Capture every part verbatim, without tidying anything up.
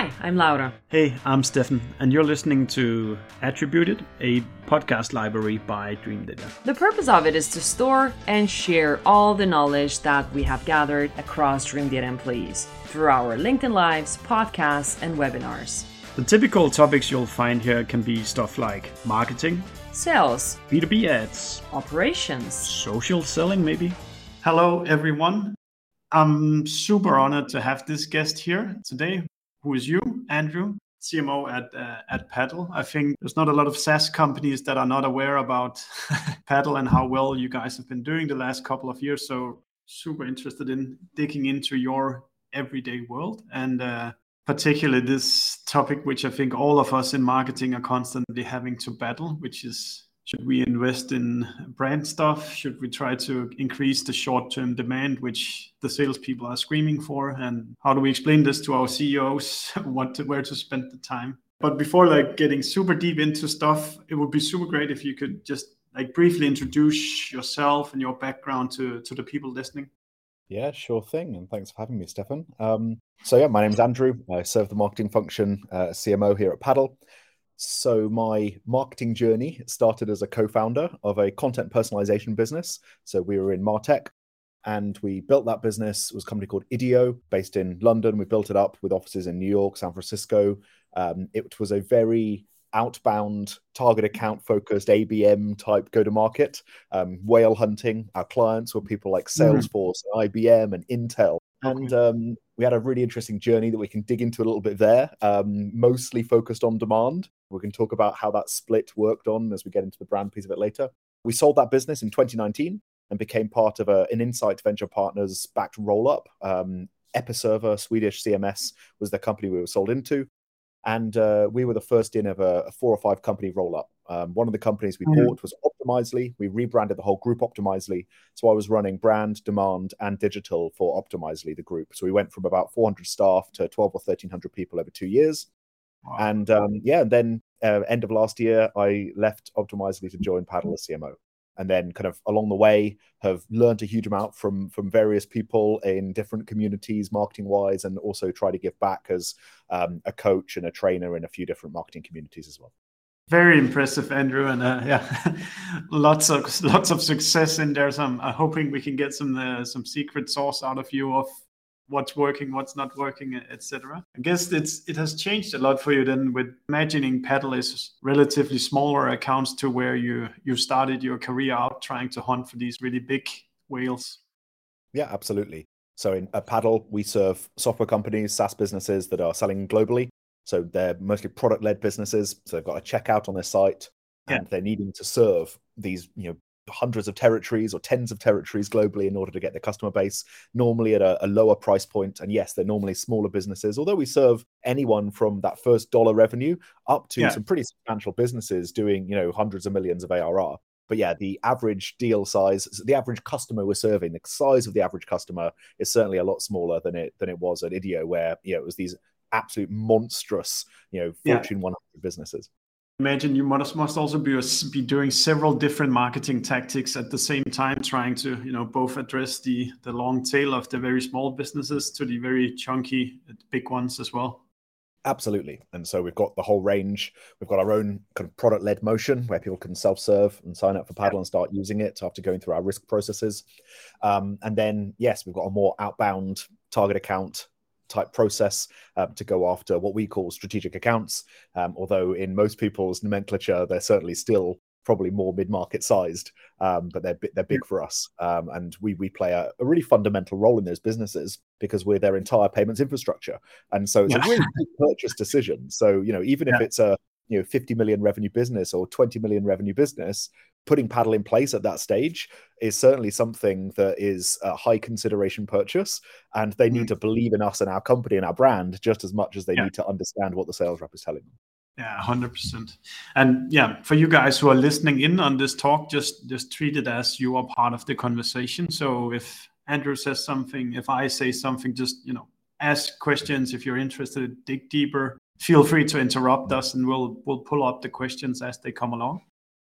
Hi, I'm Laura. Hey, I'm Steffen, and you're listening to Attributed, a podcast library by Dreamdata. The purpose of it is to store and share all the knowledge that we have gathered across Dreamdata employees through our LinkedIn Lives, podcasts, and webinars. The typical topics you'll find here can be stuff like marketing, sales, B two B ads, operations, social selling maybe. Hello, everyone. I'm super honored to have this guest here today, who is you, Andrew, C M O at uh, at Paddle. I think there's not a lot of SaaS companies that are not aware about Paddle and how well you guys have been doing the last couple of years. So super interested in digging into your everyday world and uh, particularly this topic, which I think all of us in marketing are constantly having to battle, which is, should we invest in brand stuff? Should we try to increase the short-term demand, which the salespeople are screaming for? And how do we explain this to our C E Os, what to, where to spend the time? But before like getting super deep into stuff, it would be super great if you could just like briefly introduce yourself and your background to, to the people listening. Yeah, sure thing. And thanks for having me, Stefan. Um, so yeah, my name is Andrew. I serve the marketing function uh, C M O here at Paddle. So my marketing journey started as a co-founder of a content personalization business. So we were in MarTech and we built that business. It was a company called Idio based in London. We built it up with offices in New York, San Francisco. Um, it was a very outbound, target account focused, A B M type go-to-market, um, whale hunting. Our clients were people like Salesforce, mm-hmm. I B M and Intel. Okay. And um, we had a really interesting journey that we can dig into a little bit there, um, mostly focused on demand. We can talk about how that split worked on as we get into the brand piece of it later. We sold that business in twenty nineteen and became part of a, an Insight Venture Partners backed roll-up. Um, EpiServer, Swedish C M S, was the company we were sold into. And uh, we were the first in of a, a four or five company roll-up. Um, one of the companies we mm-hmm. bought was Optimizely. We rebranded the whole group Optimizely. So I was running brand, demand, and digital for Optimizely, the group. So we went from about four hundred staff to twelve or thirteen hundred people over two years. Wow. And um, yeah, and then uh, end of last year, I left Optimizely to join Paddle as C M O. And then kind of along the way, have learned a huge amount from from various people in different communities, marketing-wise, and also try to give back as um, a coach and a trainer in a few different marketing communities as well. Very impressive, Andrew. And uh, yeah, lots of lots of success in there. So I'm uh, hoping we can get some uh, some secret sauce out of you of what's working, what's not working, et cetera. I guess it's it has changed a lot for you then with imagining Paddle is relatively smaller accounts to where you, you started your career out trying to hunt for these really big whales. Yeah, absolutely. So in a Paddle, we serve software companies, SaaS businesses that are selling globally. So they're mostly product-led businesses. So they've got a checkout on their site and yeah. they're needing to serve these, you know, hundreds of territories or tens of territories globally in order to get the customer base, normally at a, a lower price point. And yes, they're normally smaller businesses, although we serve anyone from that first dollar revenue up to yeah. some pretty substantial businesses doing, you know, hundreds of millions of A R R. But yeah, the average deal size, the average customer we're serving, the size of the average customer is certainly a lot smaller than it than it was at Idio, where, you know, it was these absolute monstrous, you know, Fortune yeah. one hundred businesses. Imagine you must must also be be doing several different marketing tactics at the same time, trying to, you know, both address the the long tail of the very small businesses to the very chunky big ones as well. Absolutely. And so we've got the whole range. We've got our own kind of product-led motion where people can self-serve and sign up for Paddle and start using it after going through our risk processes. Um, and then, yes, we've got a more outbound target account type process uh, to go after what we call strategic accounts, um, although in most people's nomenclature, they're certainly still probably more mid-market sized, um, but they're they're big for us. Um, and we we play a, a really fundamental role in those businesses because we're their entire payments infrastructure. And so it's yeah. a really big purchase decision. So, you know, even yeah. if it's a you know fifty million revenue business or twenty million revenue business, putting Paddle in place at that stage is certainly something that is a high consideration purchase, and they need mm. to believe in us and our company and our brand just as much as they yeah. need to understand what the sales rep is telling them. Yeah, one hundred percent. And yeah, for you guys who are listening in on this talk, just, just treat it as you are part of the conversation. So if Andrew says something, if I say something, just, you know, ask questions. If you're interested, dig deeper, feel free to interrupt us and we'll, we'll pull up the questions as they come along.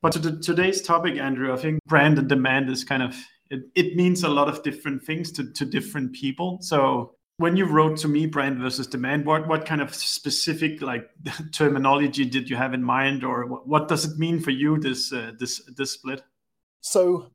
But to the, today's topic, Andrew, I think brand and demand is kind of, it, it means a lot of different things to, to different people. So when you wrote to me brand versus demand, what, what kind of specific like terminology did you have in mind, or what, what does it mean for you, this uh, this this split? So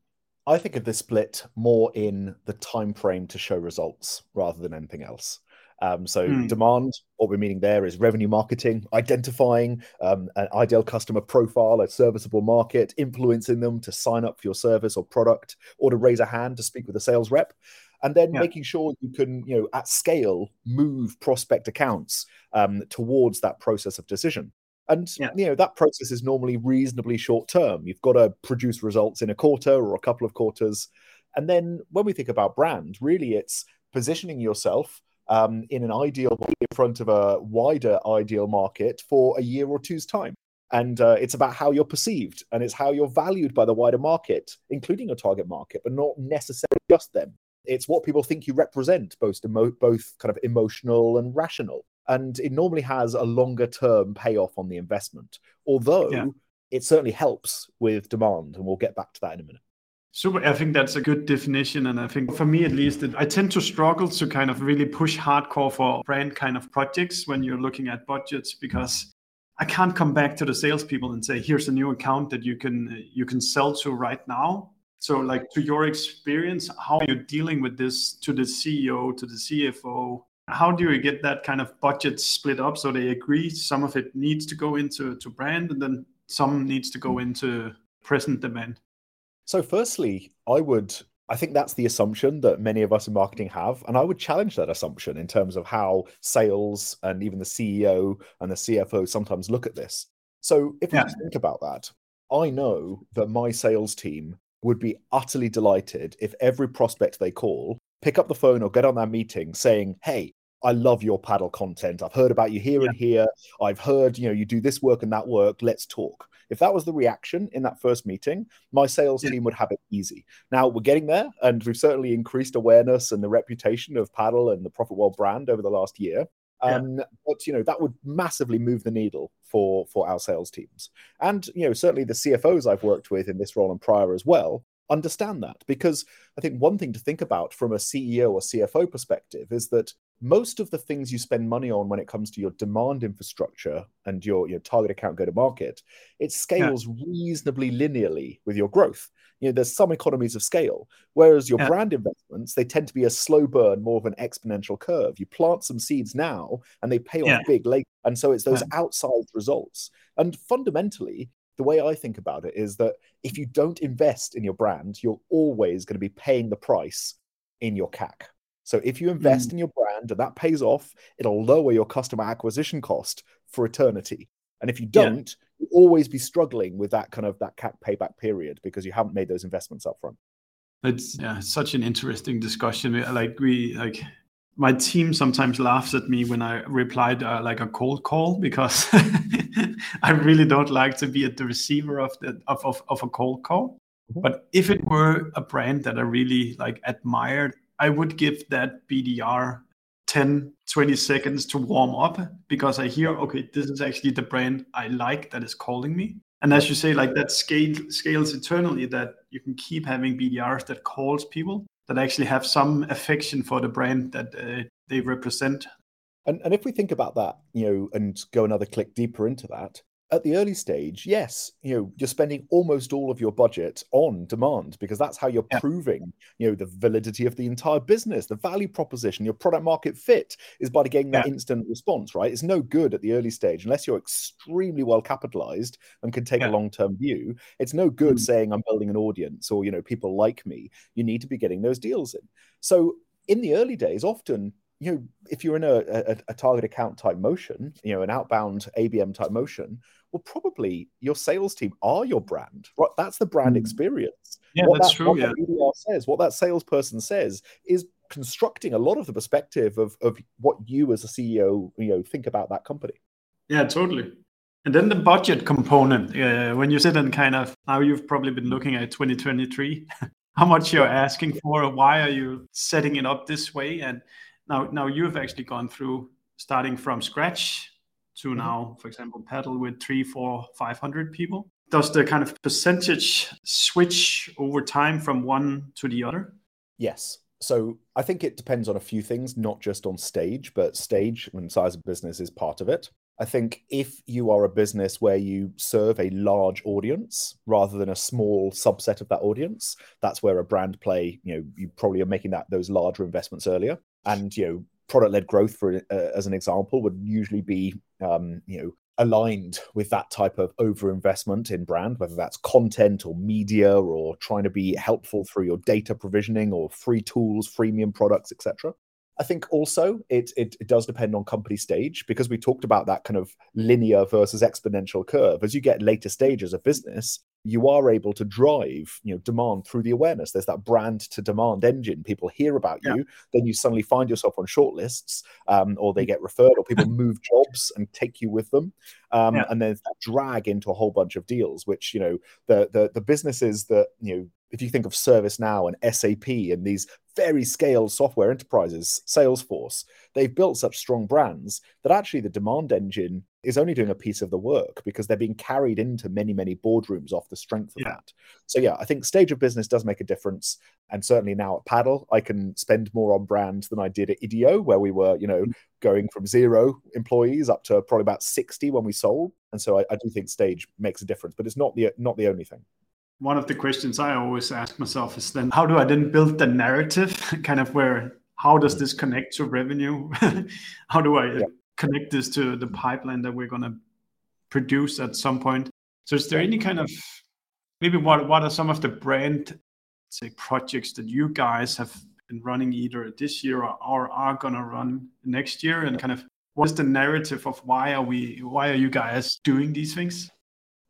I think of this split more in the time frame to show results rather than anything else. Um, so mm. demand, what we're meaning there is revenue marketing, identifying um, an ideal customer profile, a serviceable market, influencing them to sign up for your service or product, or to raise a hand to speak with a sales rep. And then yeah. making sure you can, you know, at scale, move prospect accounts um, towards that process of decision. And, yeah. you know, that process is normally reasonably short term. You've got to produce results in a quarter or a couple of quarters. And then when we think about brand, really it's positioning yourself um, in an ideal way in front of a wider ideal market for a year or two's time. And uh, it's about how you're perceived, and it's how you're valued by the wider market, including your target market, but not necessarily just them. It's what people think you represent, both emo- both kind of emotional and rational. And it normally has a longer term payoff on the investment, although yeah. it certainly helps with demand. And we'll get back to that in a minute. Super. I think that's a good definition. And I think for me, at least, it, I tend to struggle to kind of really push hardcore for brand kind of projects when you're looking at budgets, because I can't come back to the salespeople and say, here's a new account that you can you can sell to right now. So like, to your experience, how are you dealing with this to the C E O, to the C F O? How do you get that kind of budget split up so they agree some of it needs to go into to brand and then some needs to go into present demand? So firstly, I would, I think that's the assumption that many of us in marketing have. And I would challenge that assumption in terms of how sales and even the C E O and the C F O sometimes look at this. So if yeah. we think about that, I know that my sales team would be utterly delighted if every prospect they call, pick up the phone or get on that meeting saying, hey, I love your Paddle content. I've heard about you here yeah. and here. I've heard, you know, you do this work and that work. Let's talk. If that was the reaction in that first meeting, my sales yeah. team would have it easy. Now we're getting there, and we've certainly increased awareness and the reputation of Paddle and the ProfitWell brand over the last year. Yeah. Um, but, you know, that would massively move the needle for, for our sales teams. And, you know, certainly the C F Os I've worked with in this role and prior as well understand that, because I think one thing to think about from a C E O or C F O perspective is that most of the things you spend money on when it comes to your demand infrastructure and your, your target account go-to-market, it scales yeah. reasonably linearly with your growth. You know, there's some economies of scale, whereas your yeah. brand investments, they tend to be a slow burn, more of an exponential curve. You plant some seeds now and they pay off yeah. big later. And so it's those yeah. outsized results. And fundamentally, the way I think about it is that if you don't invest in your brand, you're always going to be paying the price in your C A C. So if you invest mm. in your brand and that pays off, it'll lower your customer acquisition cost for eternity. And if you don't, yeah. you'll always be struggling with that kind of that C A C payback period because you haven't made those investments up front. It's yeah, such an interesting discussion. Like we like my team sometimes laughs at me when I replied uh, like a cold call, because I really don't like to be at the receiver of the of, of, of a cold call. Mm-hmm. But if it were a brand that I really like admired, I would give that B D R ten, twenty seconds to warm up, because I hear, okay, this is actually the brand I like that is calling me. And as you say, like that scale, scales eternally, that you can keep having B D Rs that calls people that actually have some affection for the brand that uh, they represent. And, and if we think about that, you know, and go another click deeper into that, at the early stage, yes, you know, you're spending almost all of your budget on demand, because that's how you're yeah. proving, you know, the validity of the entire business, the value proposition, your product market fit, is by getting yeah. that instant response, right? It's no good at the early stage unless you're extremely well capitalized and can take yeah. a long-term view. It's no good mm. saying I'm building an audience or, you know, people like me. You need to be getting those deals in. So in the early days, often, you know, if you're in a, a, a target account type motion, you know, an outbound A B M type motion, well, probably your sales team are your brand, right? That's the brand experience. Yeah, what that's that, true. What yeah. that B D R says, what that salesperson says, is constructing a lot of the perspective of, of what you as a C E O, you know, think about that company. Yeah, totally. And then the budget component, uh, when you sit and kind of, now you've probably been looking at twenty twenty-three, how much you're asking for, why are you setting it up this way? And Now, now you've actually gone through starting from scratch to now, for example, Paddle with three, four, five hundred people. Does the kind of percentage switch over time from one to the other? Yes. So I think it depends on a few things, not just on stage, but stage and size of business is part of it. I think if you are a business where you serve a large audience rather than a small subset of that audience, that's where a brand play, you know, you probably are making that those larger investments earlier. And, you know, product-led growth, for uh, as an example, would usually be, um, you know, aligned with that type of overinvestment in brand, whether that's content or media or trying to be helpful through your data provisioning or free tools, freemium products, et cetera. I think also it, it it does depend on company stage, because we talked about that kind of linear versus exponential curve. As you get later stages of business, you are able to drive, you know, demand through the awareness. There's that brand to demand engine. People hear about yeah. you, then you suddenly find yourself on shortlists, um, or they get referred, or people move jobs and take you with them, um, yeah. and there's that drag into a whole bunch of deals. Which, you know, the the the businesses that, you know, if you think of ServiceNow and S A P and these very scaled software enterprises, Salesforce, they've built such strong brands that actually the demand engine is only doing a piece of the work, because they're being carried into many, many boardrooms off the strength of yeah. that. So yeah, I think stage of business does make a difference. And certainly now at Paddle, I can spend more on brand than I did at Idio, where we were, you know, going from zero employees up to probably about sixty when we sold. And so I, I do think stage makes a difference, but it's not the not the only thing. One of the questions I always ask myself is then, how do I then build the narrative? Kind of where, how does this connect to revenue? How do I yeah. connect this to the pipeline that we're going to produce at some point? So is there any kind of, maybe what, what are some of the brand, say, projects that you guys have been running either this year or, or are going to run next year? And kind of what is the narrative of why are we, why are you guys doing these things?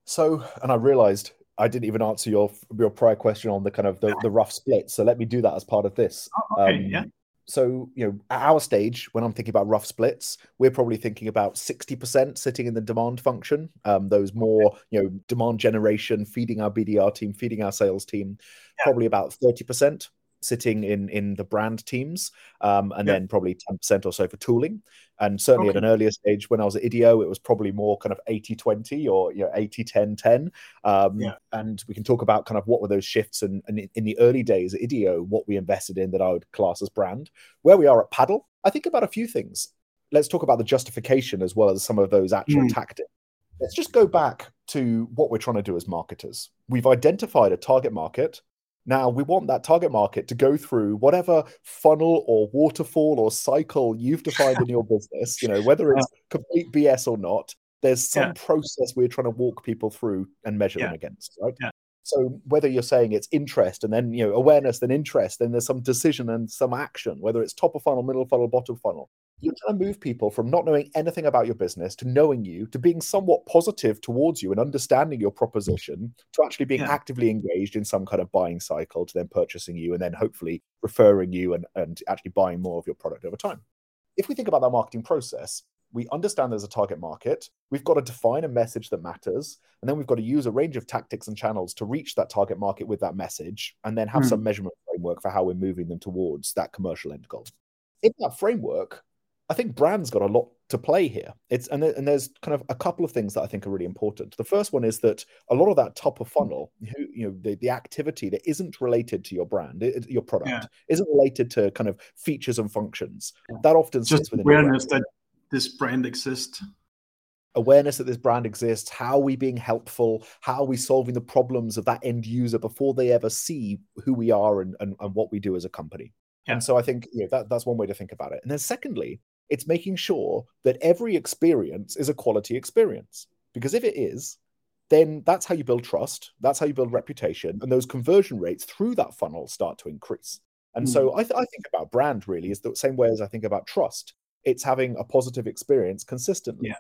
So, and I realized, I didn't even answer your your prior question on the kind of the, the rough split. So let me do that as part of this. Oh, okay, um, yeah. So, you know, at our stage, when I'm thinking about rough splits, we're probably thinking about sixty percent sitting in the demand function. Um, those more, you know, demand generation, feeding our B D R team, feeding our sales team, yeah. probably about thirty percent sitting in, in the brand teams, um, and yeah. then probably ten percent or so for tooling. And certainly okay. at an earlier stage, when I was at Idio, it was probably more kind of eighty twenty or, you know, eighty ten ten. Um, yeah. And we can talk about kind of what were those shifts. And, and in the early days at Idio, what we invested in that I would class as brand. Where we are at Paddle, I think about a few things. Let's talk about the justification as well as some of those actual mm. tactics. Let's just go back to what we're trying to do as marketers. We've identified a target market. Now, we want that target market to go through whatever funnel or waterfall or cycle you've defined in your business, you know, whether it's complete B S or not, there's some yeah. process we're trying to walk people through and measure yeah. them against, right? Yeah. So whether you're saying it's interest and then, you know, awareness, then interest, then there's some decision and some action, whether it's top of funnel, middle funnel, bottom funnel. You're trying to move people from not knowing anything about your business to knowing you, to being somewhat positive towards you and understanding your proposition, to actually being yeah. actively engaged in some kind of buying cycle, to then purchasing you and then hopefully referring you and, and actually buying more of your product over time. If we think about that marketing process, we understand there's a target market. We've got to define a message that matters. And then we've got to use a range of tactics and channels to reach that target market with that message, and then have mm. some measurement framework for how we're moving them towards that commercial end goal. In that framework, I think brand's got a lot to play here. It's and, and there's kind of a couple of things that I think are really important. The first one is that a lot of that top of funnel, you know, the, the activity that isn't related to your brand, it, your product, yeah. isn't related to kind of features and functions. Yeah. That often just sits within awareness that this brand exists. Awareness that this brand exists. How are we being helpful? How are we solving the problems of that end user before they ever see who we are and, and, and what we do as a company? Yeah. And so I think, you know, that that's one way to think about it. And then secondly, it's making sure that every experience is a quality experience. Because if it is, then that's how you build trust, that's how you build reputation, and those conversion rates through that funnel start to increase. And mm. so I, th- I think about brand really is the same way as I think about trust. It's having a positive experience consistently. Yeah.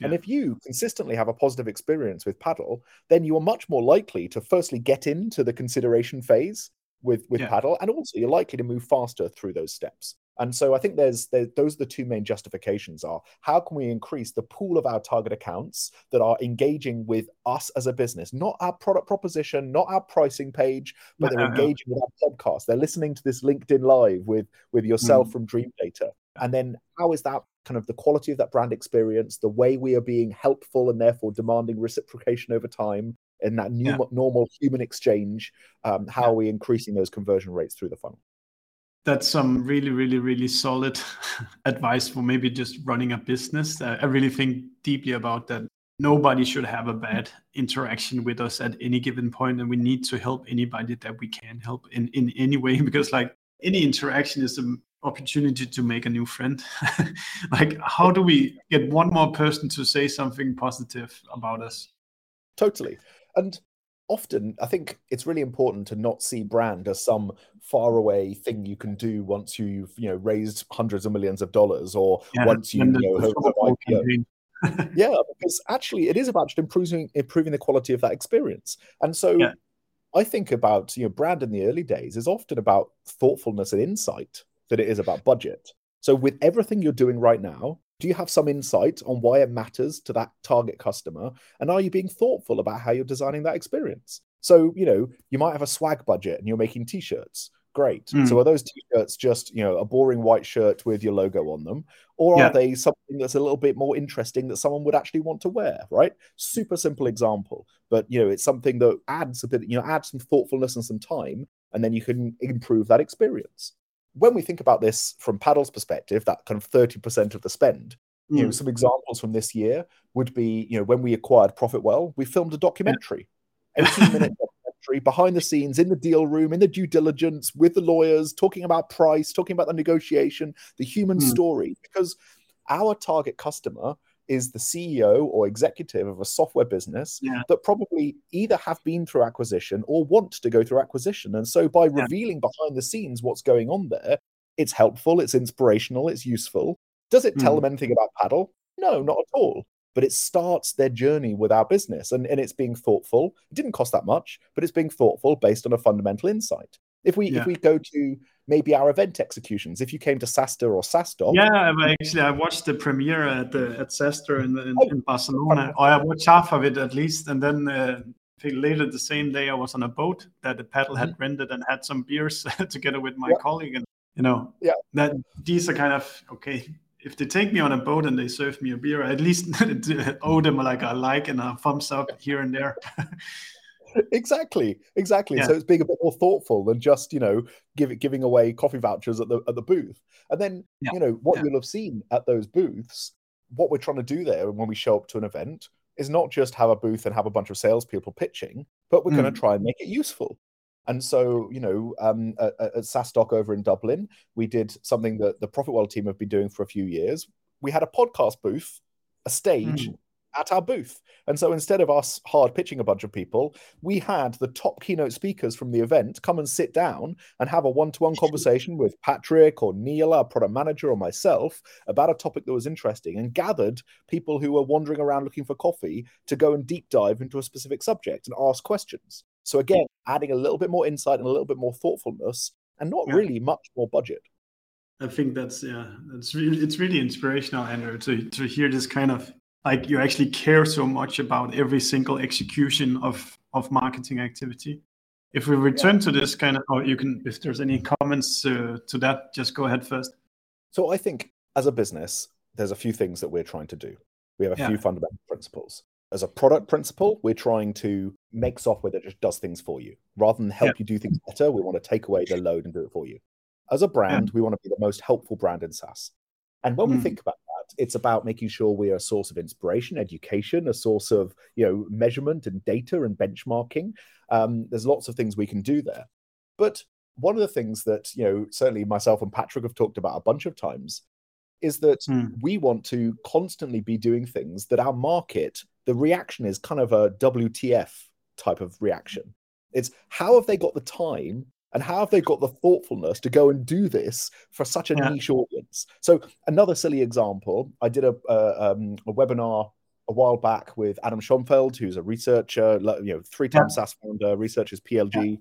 Yeah. And if you consistently have a positive experience with Paddle, then you are much more likely to firstly get into the consideration phase with, with yeah. Paddle, and also you're likely to move faster through those steps. And so I think there's, there, those are the two main justifications are, how can we increase the pool of our target accounts that are engaging with us as a business, not our product proposition, not our pricing page, but no, they're no, engaging no. with our podcast. They're listening to this LinkedIn Live with, with yourself mm. from Dreamdata. And then how is that kind of the quality of that brand experience, the way we are being helpful and therefore demanding reciprocation over time in that new, yeah. normal human exchange, um, how yeah. are we increasing those conversion rates through the funnel? That's some really, really, really solid advice for maybe just running a business. Uh, I really think deeply about that. Nobody should have a bad interaction with us at any given point, and we need to help anybody that we can help in, in any way, because like any interaction is an opportunity to make a new friend. Like, how do we get one more person to say something positive about us? Totally. And often, I think it's really important to not see brand as some faraway thing you can do once you've, you know, raised hundreds of millions of dollars, or yeah, once you, you know, host an I P O. Yeah, because actually it is about improving improving the quality of that experience. And so yeah. I think about, you know, brand in the early days is often about thoughtfulness and insight than it is about budget. So with everything you're doing right now, do you have some insight on why it matters to that target customer? And are you being thoughtful about how you're designing that experience? So, you know, you might have a swag budget and you're making t-shirts. Great. Mm. So are those t-shirts just, you know, a boring white shirt with your logo on them? Or yeah. are they something that's a little bit more interesting that someone would actually want to wear, right? Super simple example. But, you know, it's something that adds a bit, you know, adds some thoughtfulness and some time, and then you can improve that experience. When we think about this from Paddle's perspective, that kind of thirty percent of the spend, mm. you know, some examples from this year would be, you know, when we acquired ProfitWell, we filmed a documentary, eighteen minute documentary, behind the scenes, in the deal room, in the due diligence, with the lawyers, talking about price, talking about the negotiation, the human mm. story, because our target customer is the C E O or executive of a software business yeah. that probably either have been through acquisition or want to go through acquisition. And so by yeah. revealing behind the scenes what's going on there, it's helpful, it's inspirational, it's useful. Does it tell mm. them anything about Paddle? No, not at all. But it starts their journey with our business, and, and it's being thoughtful. It didn't cost that much, but it's being thoughtful based on a fundamental insight. If we yeah. if we go to maybe our event executions, if you came to Saster or SaaStock. Yeah, actually, I watched the premiere at the, at Saster in, in, in Barcelona. I watched half of it at least, and then uh, I think later the same day I was on a boat that the Paddle had mm-hmm. rented and had some beers together with my yeah. colleague, and you know yeah. that these are kind of okay. If they take me on a boat and they serve me a beer, I at least owe them like a like and a thumbs up here and there. Exactly, exactly. Yeah. So it's being a bit more thoughtful than just, you know, give, giving away coffee vouchers at the at the booth. And then, yeah. you know, what yeah. you'll have seen at those booths, what we're trying to do there when we show up to an event is not just have a booth and have a bunch of salespeople pitching, but we're mm. going to try and make it useful. And so, you know, um, at, at SaaStock over in Dublin, we did something that the ProfitWell team have been doing for a few years. We had a podcast booth, a stage, mm. at our booth. And so instead of us hard pitching a bunch of people, we had the top keynote speakers from the event come and sit down and have a one-to-one conversation with Patrick or Neil, our product manager, or myself about a topic that was interesting, and gathered people who were wandering around looking for coffee to go and deep dive into a specific subject and ask questions. So again, adding a little bit more insight and a little bit more thoughtfulness, and not yeah. really much more budget. I think that's, yeah, that's really, it's really inspirational, Andrew, to, to hear this kind of, like, you actually care so much about every single execution of, of marketing activity. If we return yeah. to this kind of, or you can, if there's any comments uh, to that, just go ahead first. So I think as a business, there's a few things that we're trying to do. We have a yeah. few fundamental principles. As a product principle, we're trying to make software that just does things for you. Rather than help yeah. you do things better, we want to take away the load and do it for you. As a brand, yeah. we want to be the most helpful brand in SaaS. And when mm. we think about it's about making sure we are a source of inspiration, education, a source of, you know, measurement and data and benchmarking. Um, there's lots of things we can do there. But one of the things that, you know, certainly myself and Patrick have talked about a bunch of times is that mm. we want to constantly be doing things that our market, the reaction is kind of a W T F type of reaction. It's how have they got the time? And how have they got the thoughtfulness to go and do this for such a yeah. niche audience? So another silly example, I did a, a, um, a webinar a while back with Adam Schoenfeld, who's a researcher, you know, three-time yeah. SaaS founder, researches P L G.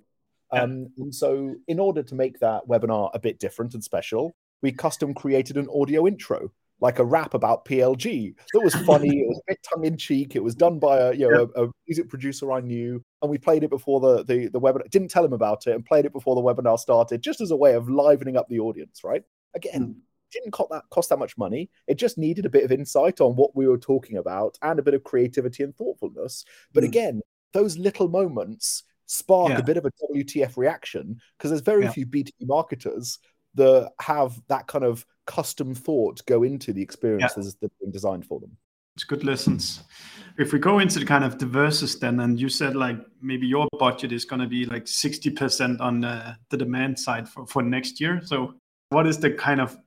Yeah. Um, and so in order to make that webinar a bit different and special, we custom created an audio intro, like a rap about P L G. That was funny. It was a bit tongue-in-cheek. It was done by a, you know, yeah. a, a music producer I knew. And we played it before the, the, the webinar. Didn't tell him about it and played it before the webinar started, just as a way of livening up the audience, right? Again, mm. didn't cost that, cost that much money. It just needed a bit of insight on what we were talking about and a bit of creativity and thoughtfulness. But mm. again, those little moments spark yeah. a bit of a W T F reaction, because there's very yeah. few B two B marketers that have that kind of custom thought go into the experiences yeah. that are being designed for them. It's good lessons. If we go into the kind of the versus then, and you said like maybe your budget is going to be like sixty percent on uh, the demand side for, for next year. So what is the kind of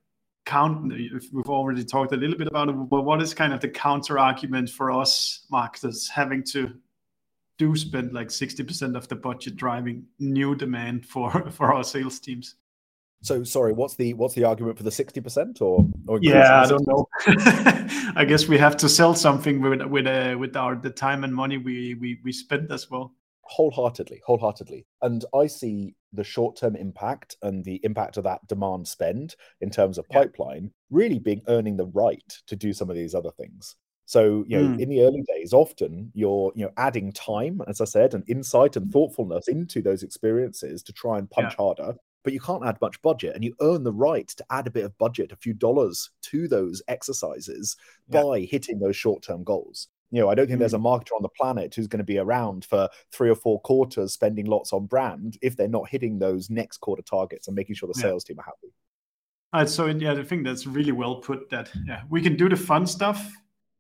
count? We've already talked a little bit about it, but what is kind of the counter argument for us marketers having to do spend like sixty percent of the budget driving new demand for, for our sales teams? So sorry, what's the what's the argument for the sixty percent or, or yeah, I don't know. I guess we have to sell something with with uh, with our the time and money we we we spend as well. Wholeheartedly, wholeheartedly, and I see the short-term impact and the impact of that demand spend in terms of pipeline yeah. really being earning the right to do some of these other things. So, you know, mm. in the early days, often you're, you know, adding time, as I said, and insight and thoughtfulness into those experiences to try and punch yeah. harder. But you can't add much budget, and you earn the right to add a bit of budget, a few dollars to those exercises yeah. by hitting those short-term goals. You know, I don't think mm. there's a marketer on the planet who's going to be around for three or four quarters spending lots on brand if they're not hitting those next quarter targets and making sure the yeah. sales team are happy. All right, so, yeah, I think that's really well put that yeah, we can do the fun stuff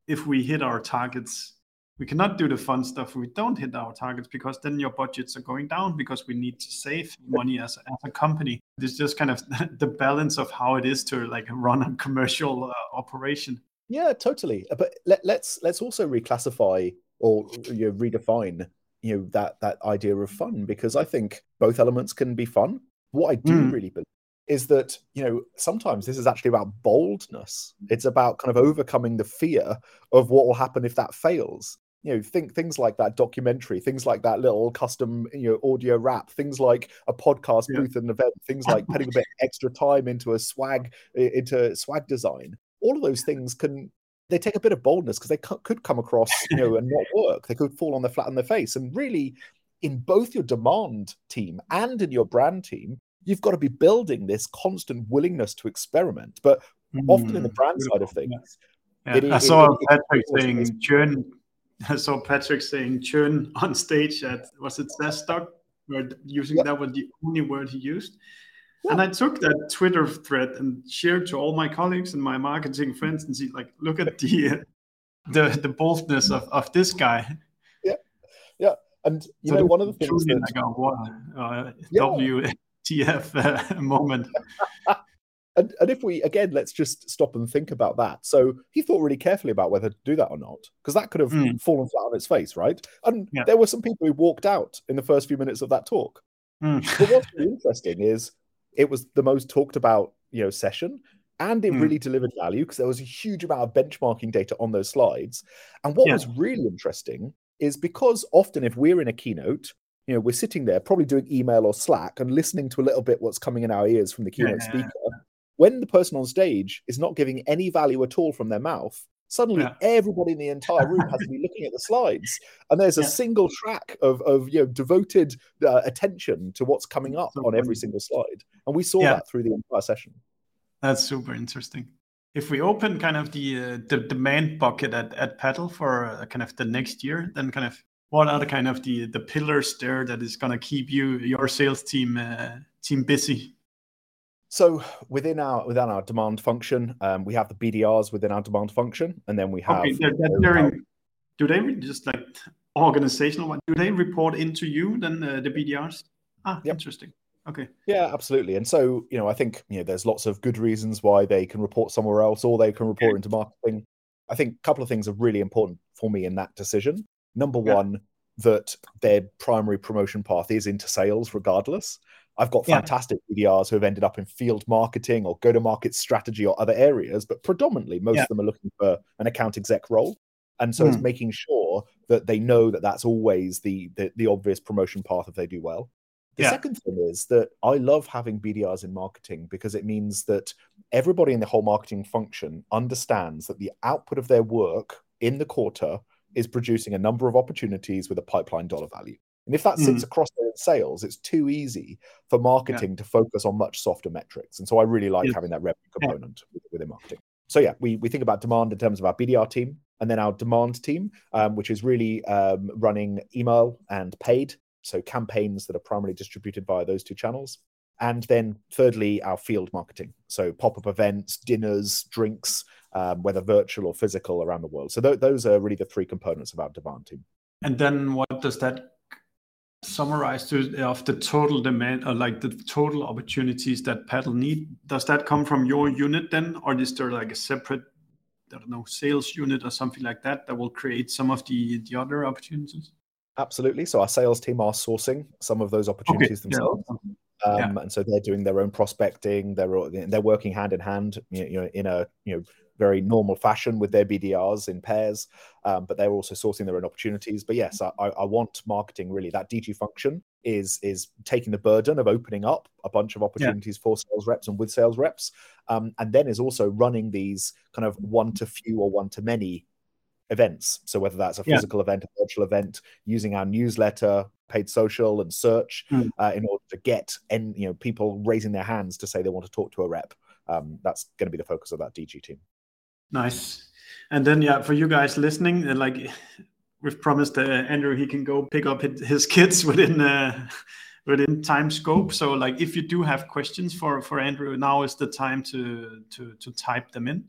if we hit our targets. We cannot do the fun stuff if we don't hit our targets, because then your budgets are going down, because we need to save money as, as a company. It's just kind of the balance of how it is to like run a commercial uh, operation. Yeah, totally. But let, let's let's also reclassify or you know, redefine you know that that idea of fun, because I think both elements can be fun. What I do mm. really believe is that, you know, sometimes this is actually about boldness. It's about kind of overcoming the fear of what will happen if that fails. You know, think things like that documentary, things like that little custom, you know, audio wrap, things like a podcast yeah. booth at an event, things like putting a bit extra time into a swag, into swag design. All of those things can, they take a bit of boldness because they c- could come across, you know, and not work. They could fall on the flat on their face. And really, in both your demand team and in your brand team, you've got to be building this constant willingness to experiment. But mm, often in the brand side of things, yeah. it, I it, saw it, Patrick it, saying it, churn. I saw Patrick saying churn on stage at, was it SaaStock? Where using yeah. that was the only word he used. Yeah. And I took that Twitter thread and shared to all my colleagues and my marketing friends and see like, look at the uh, the, the boldness of, of this guy. Yeah, yeah. And you so know, one of the things that like a one, uh, yeah. W. T F uh, moment. and, and if we, again, let's just stop and think about that. So he thought really carefully about whether to do that or not, because that could have mm. fallen flat on its face, right? And yeah. there were some people who walked out in the first few minutes of that talk. Mm. But what's really interesting is it was the most talked about, you know, session, and it mm. really delivered value because there was a huge amount of benchmarking data on those slides. And what yeah. was really interesting is because often if we're in a keynote, you know, we're sitting there probably doing email or Slack and listening to a little bit what's coming in our ears from the keynote yeah. speaker. When the person on stage is not giving any value at all from their mouth, suddenly yeah. everybody in the entire room has to be looking at the slides. And there's a yeah. single track of, of you know, devoted uh, attention to what's coming up so on funny. every single slide. And we saw yeah. that through the entire session. That's super interesting. If we open kind of the uh, the demand bucket at, at Paddle for uh, kind of the next year, then kind of what are the kind of the, the pillars there that is going to keep you your sales team uh, team busy? So within our within our demand function, um, we have the B D Rs within our demand function, and then we have. Okay, they're, they're in, do they just like organizational one? Do they report into you then uh, the B D Rs? Ah, yep. Interesting. Okay. Yeah, absolutely. And so you know, I think you know, there's lots of good reasons why they can report somewhere else, or they can report yeah. into marketing. I think a couple of things are really important for me in that decision. Number one, yeah. that their primary promotion path is into sales regardless. I've got fantastic yeah. B D Rs who have ended up in field marketing or go-to-market strategy or other areas, but predominantly most yeah. of them are looking for an account exec role. And so mm. it's making sure that they know that that's always the the, the obvious promotion path if they do well. The yeah. second thing is that I love having B D Rs in marketing because it means that everybody in the whole marketing function understands that the output of their work in the quarter is producing a number of opportunities with a pipeline dollar value. And if that sits mm. across their sales, it's too easy for marketing yeah. to focus on much softer metrics. And so I really like yeah. having that revenue component yeah. within marketing. So yeah, we, we think about demand in terms of our B D R team and then our demand team, um, which is really um, running email and paid. So campaigns that are primarily distributed via those two channels. And then thirdly, our field marketing. So pop-up events, dinners, drinks, um, whether virtual or physical around the world. So th- those are really the three components of our demand team. And then what does that summarize to of the total demand, or like the total opportunities that Paddle need? Does that come from your unit then? Or is there like a separate, I don't know, sales unit or something like that that will create some of the, the other opportunities? Absolutely. So our sales team are sourcing some of those opportunities okay. themselves. Yeah. Um, yeah. And so they're doing their own prospecting. They're they're working hand in hand, you know, in a you know very normal fashion with their B D Rs in pairs. Um, but they're also sourcing their own opportunities. But yes, I, I want marketing really. That D G function is is taking the burden of opening up a bunch of opportunities yeah. for sales reps and with sales reps, um, and then is also running these kind of one to few or one to many events. So whether that's a physical yeah. event, a virtual event, using our newsletter, paid social, and search mm. uh, in order to get and you know people raising their hands to say they want to talk to a rep. Um, that's going to be the focus of that D G team. Nice. And then yeah, for you guys listening, like we've promised uh, Andrew, he can go pick up his kids within uh, within time scope. So like if you do have questions for for Andrew, now is the time to to to type them in.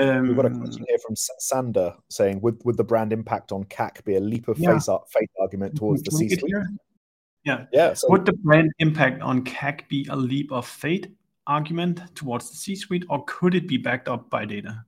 Um, We've got a question here from Sander saying, would would the brand impact on C A C be a leap of yeah. faith, faith argument towards the C-suite? Yeah. yeah so. Would the brand impact on C A C be a leap of faith argument towards the C-suite, or could it be backed up by data?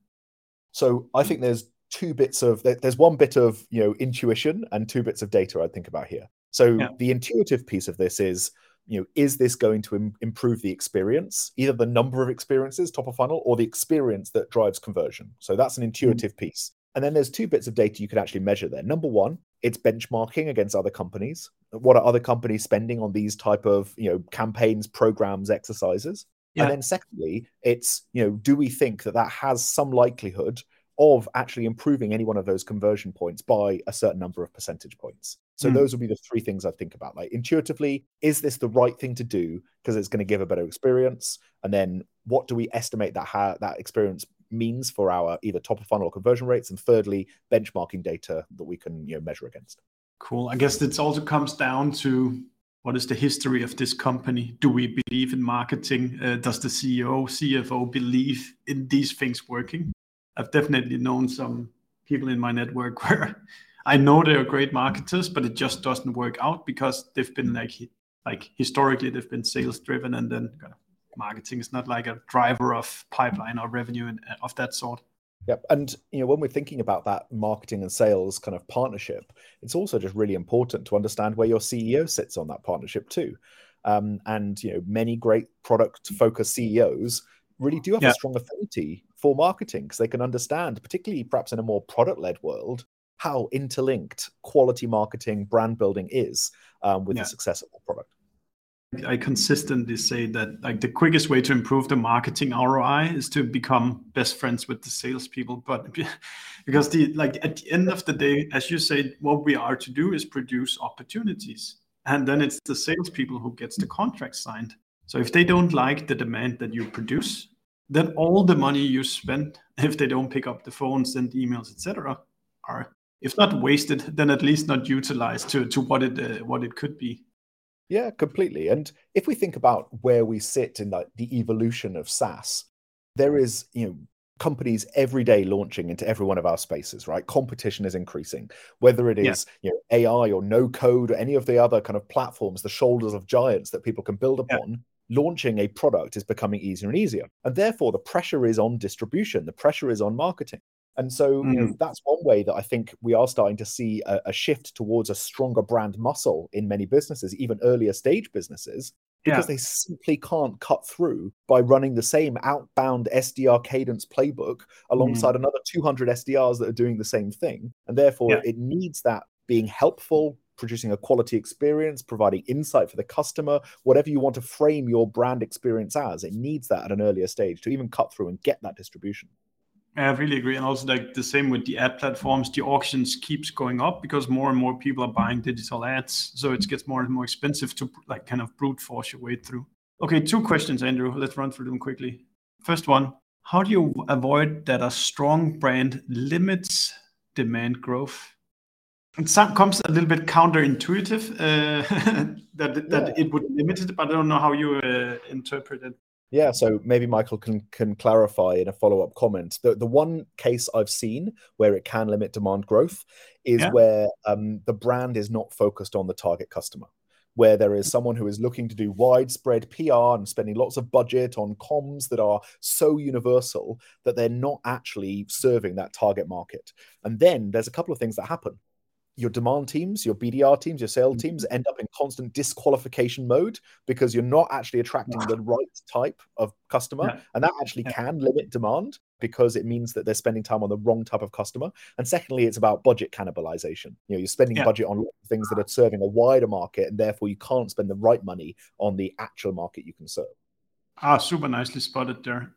So I think there's two bits of, there's one bit of, you know, intuition and two bits of data I'd think about here. So yeah. the intuitive piece of this is, you know, is this going to im- improve the experience, either the number of experiences, top of funnel, or the experience that drives conversion? So that's an intuitive mm-hmm. piece. And then there's two bits of data you can actually measure there. Number one, it's benchmarking against other companies. What are other companies spending on these type of, you know, campaigns, programs, exercises? Yeah. And then secondly, it's, you know, do we think that that has some likelihood of actually improving any one of those conversion points by a certain number of percentage points? So mm. those would be the three things I think about. Like intuitively, is this the right thing to do because it's going to give a better experience? And then what do we estimate that ha- that experience means for our either top of funnel or conversion rates? And thirdly, benchmarking data that we can you know, measure against. Cool. I guess it also comes down to what is the history of this company? Do we believe in marketing? Uh, does the C E O, C F O believe in these things working? I've definitely known some people in my network where I know they are great marketers, but it just doesn't work out because they've been like, like historically they've been sales driven, and then marketing is not like a driver of pipeline or revenue and of that sort. Yep. And you know, when we're thinking about that marketing and sales kind of partnership, it's also just really important to understand where your C E O sits on that partnership too. Um, and you know, many great product focused C E Os really do have yeah. a strong affinity for marketing because they can understand, particularly perhaps in a more product-led world, how interlinked quality marketing, brand building is um, with yeah. the success of the product. I consistently say that like the quickest way to improve the marketing R O I is to become best friends with the salespeople. But because the like at the end of the day, as you say, what we are to do is produce opportunities, and then it's the salespeople who gets the contract signed. So if they don't like the demand that you produce, then all the money you spend, if they don't pick up the phone, send emails, et cetera, are, if not wasted, then at least not utilized to to what it uh, what it could be. Yeah, completely. And if we think about where we sit in the, the evolution of SaaS, there is you know companies every day launching into every one of our spaces, right? Competition is increasing. Whether it is yeah. you know, A I or no code or any of the other kind of platforms, the shoulders of giants that people can build upon. Yeah. Launching a product is becoming easier and easier. And therefore, the pressure is on distribution. The pressure is on marketing. And so mm. you know, that's one way that I think we are starting to see a, a shift towards a stronger brand muscle in many businesses, even earlier stage businesses, because yeah. they simply can't cut through by running the same outbound S D R cadence playbook alongside mm. another two hundred S D Rs that are doing the same thing. And therefore, yeah. it needs that being helpful, producing a quality experience, providing insight for the customer, whatever you want to frame your brand experience as, it needs that at an earlier stage to even cut through and get that distribution. I really agree. And also like the same with the ad platforms, the auctions keeps going up because more and more people are buying digital ads. So it gets more and more expensive to like kind of brute force your way through. Okay, two questions, Andrew. Let's run through them quickly. First one, how do you avoid that a strong brand limits demand growth? It comes a little bit counterintuitive uh, that, that yeah. it would limit it, but I don't know how you uh, interpret it. Yeah, so maybe Michael can can clarify in a follow-up comment. The the one case I've seen where it can limit demand growth is yeah. where um, the brand is not focused on the target customer, where there is someone who is looking to do widespread P R and spending lots of budget on comms that are so universal that they're not actually serving that target market. And then there's a couple of things that happen. Your demand teams, your B D R teams, your sales teams end up in constant disqualification mode because you're not actually attracting wow. the right type of customer. Yeah. And that actually yeah. can limit demand because it means that they're spending time on the wrong type of customer. And secondly, it's about budget cannibalization. You know, you're spending yeah. budget on things that are serving a wider market, and therefore you can't spend the right money on the actual market you can serve. Ah, super nicely spotted there.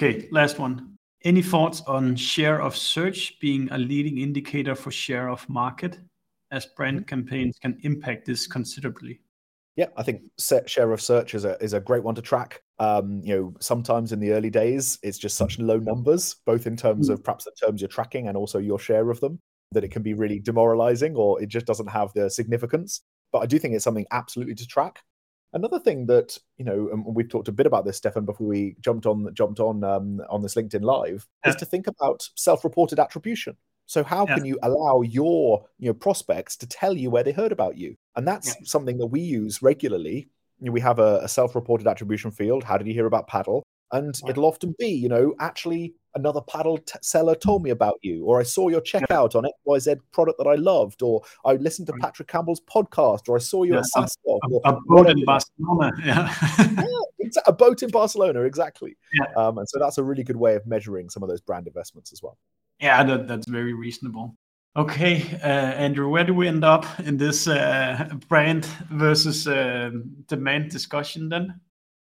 Okay, last one. Any thoughts on share of search being a leading indicator for share of market, as brand campaigns can impact this considerably? Yeah, I think share of search is a is a great one to track. Um, you know, sometimes in the early days, it's just such low numbers, both in terms of perhaps the terms you're tracking and also your share of them, that it can be really demoralizing, or it just doesn't have the significance. But I do think it's something absolutely to track. Another thing that, you know, and we've talked a bit about this, Stefan, before we jumped on jumped on um, on this LinkedIn Live, yeah. is to think about self-reported attribution. So how yeah. can you allow your, you know, prospects to tell you where they heard about you? And that's yeah. something that we use regularly. You know, we have a, a self-reported attribution field. How did you hear about Paddle? And yeah. it'll often be, you know, actually another Paddle t- seller told me about you, or I saw your checkout yeah. on X Y Z product that I loved, or I listened to Patrick Campbell's podcast, or I saw you yeah, at Sasto. A, a, a boat in Barcelona. Yeah. yeah, it's a boat in Barcelona, exactly. Yeah. Um, and so that's a really good way of measuring some of those brand investments as well. Yeah, that, that's very reasonable. Okay, uh, Andrew, where do we end up in this uh, brand versus uh, demand discussion then?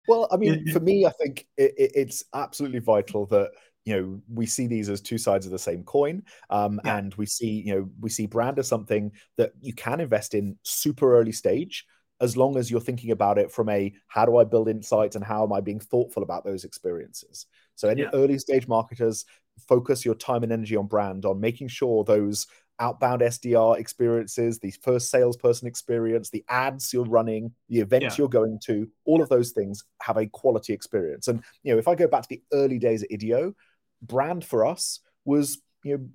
Well, I mean, for me, I think it, it, it's absolutely vital that, you know, we see these as two sides of the same coin, um, yeah. and we see, you know, we see brand as something that you can invest in super early stage, as long as you're thinking about it from a how do I build insights and how am I being thoughtful about those experiences. So any yeah. early stage marketers, focus your time and energy on brand, on making sure those outbound S D R experiences, the first salesperson experience, the ads you're running, the events yeah. you're going to, all of those things have a quality experience. And, you know, if I go back to the early days at Idio, brand for us was, you know,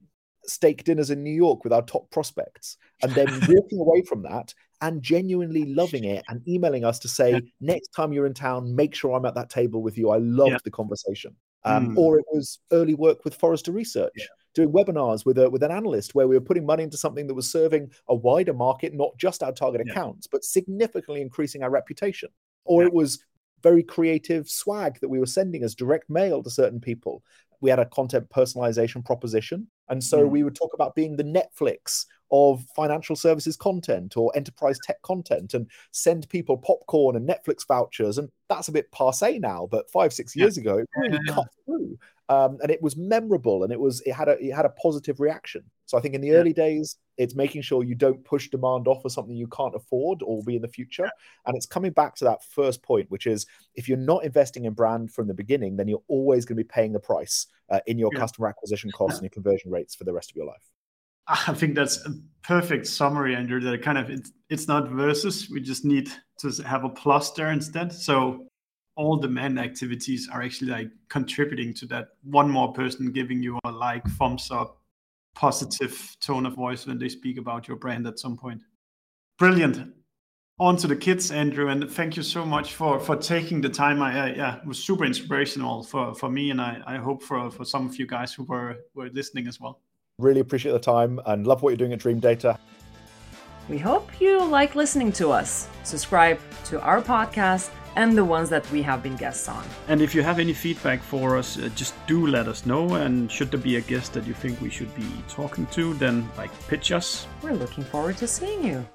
steak dinners in New York with our top prospects, and then walking away from that and genuinely loving it and emailing us to say, yeah. next time you're in town, make sure I'm at that table with you. I loved yeah. the conversation. Um, mm. Or it was early work with Forrester Research. Yeah. Doing webinars with a with an analyst where we were putting money into something that was serving a wider market, not just our target yeah. accounts, but significantly increasing our reputation. Or yeah. it was very creative swag that we were sending as direct mail to certain people. We had a content personalization proposition. And so mm. we would talk about being the Netflix of financial services content or enterprise tech content, and send people popcorn and Netflix vouchers. And that's a bit passé now, but five, six years yeah. ago, it really yeah. cut through. Um, and it was memorable, and it was it had a it had a positive reaction. So I think in the yeah. early days, it's making sure you don't push demand off for something you can't afford or will be in the future. Yeah. And it's coming back to that first point, which is if you're not investing in brand from the beginning, then you're always going to be paying the price uh, in your yeah. customer acquisition costs yeah. and your conversion rates for the rest of your life. I think that's a perfect summary, Andrew. That kind of it's it's not versus. We just need to have a plus there instead. So all demand activities are actually like contributing to that one more person giving you a like, thumbs up, positive tone of voice when they speak about your brand at some point. Brilliant. On to the kids, Andrew, and thank you so much for for taking the time. I, I yeah, it was super inspirational for, for me, and I, I hope for, for some of you guys who were, were listening as well. Really appreciate the time and love what you're doing at Dreamdata. We hope you like listening to us. Subscribe to our podcast and the ones that we have been guests on. And if you have any feedback for us, uh, just do let us know. And should there be a guest that you think we should be talking to, then like pitch us. We're looking forward to seeing you.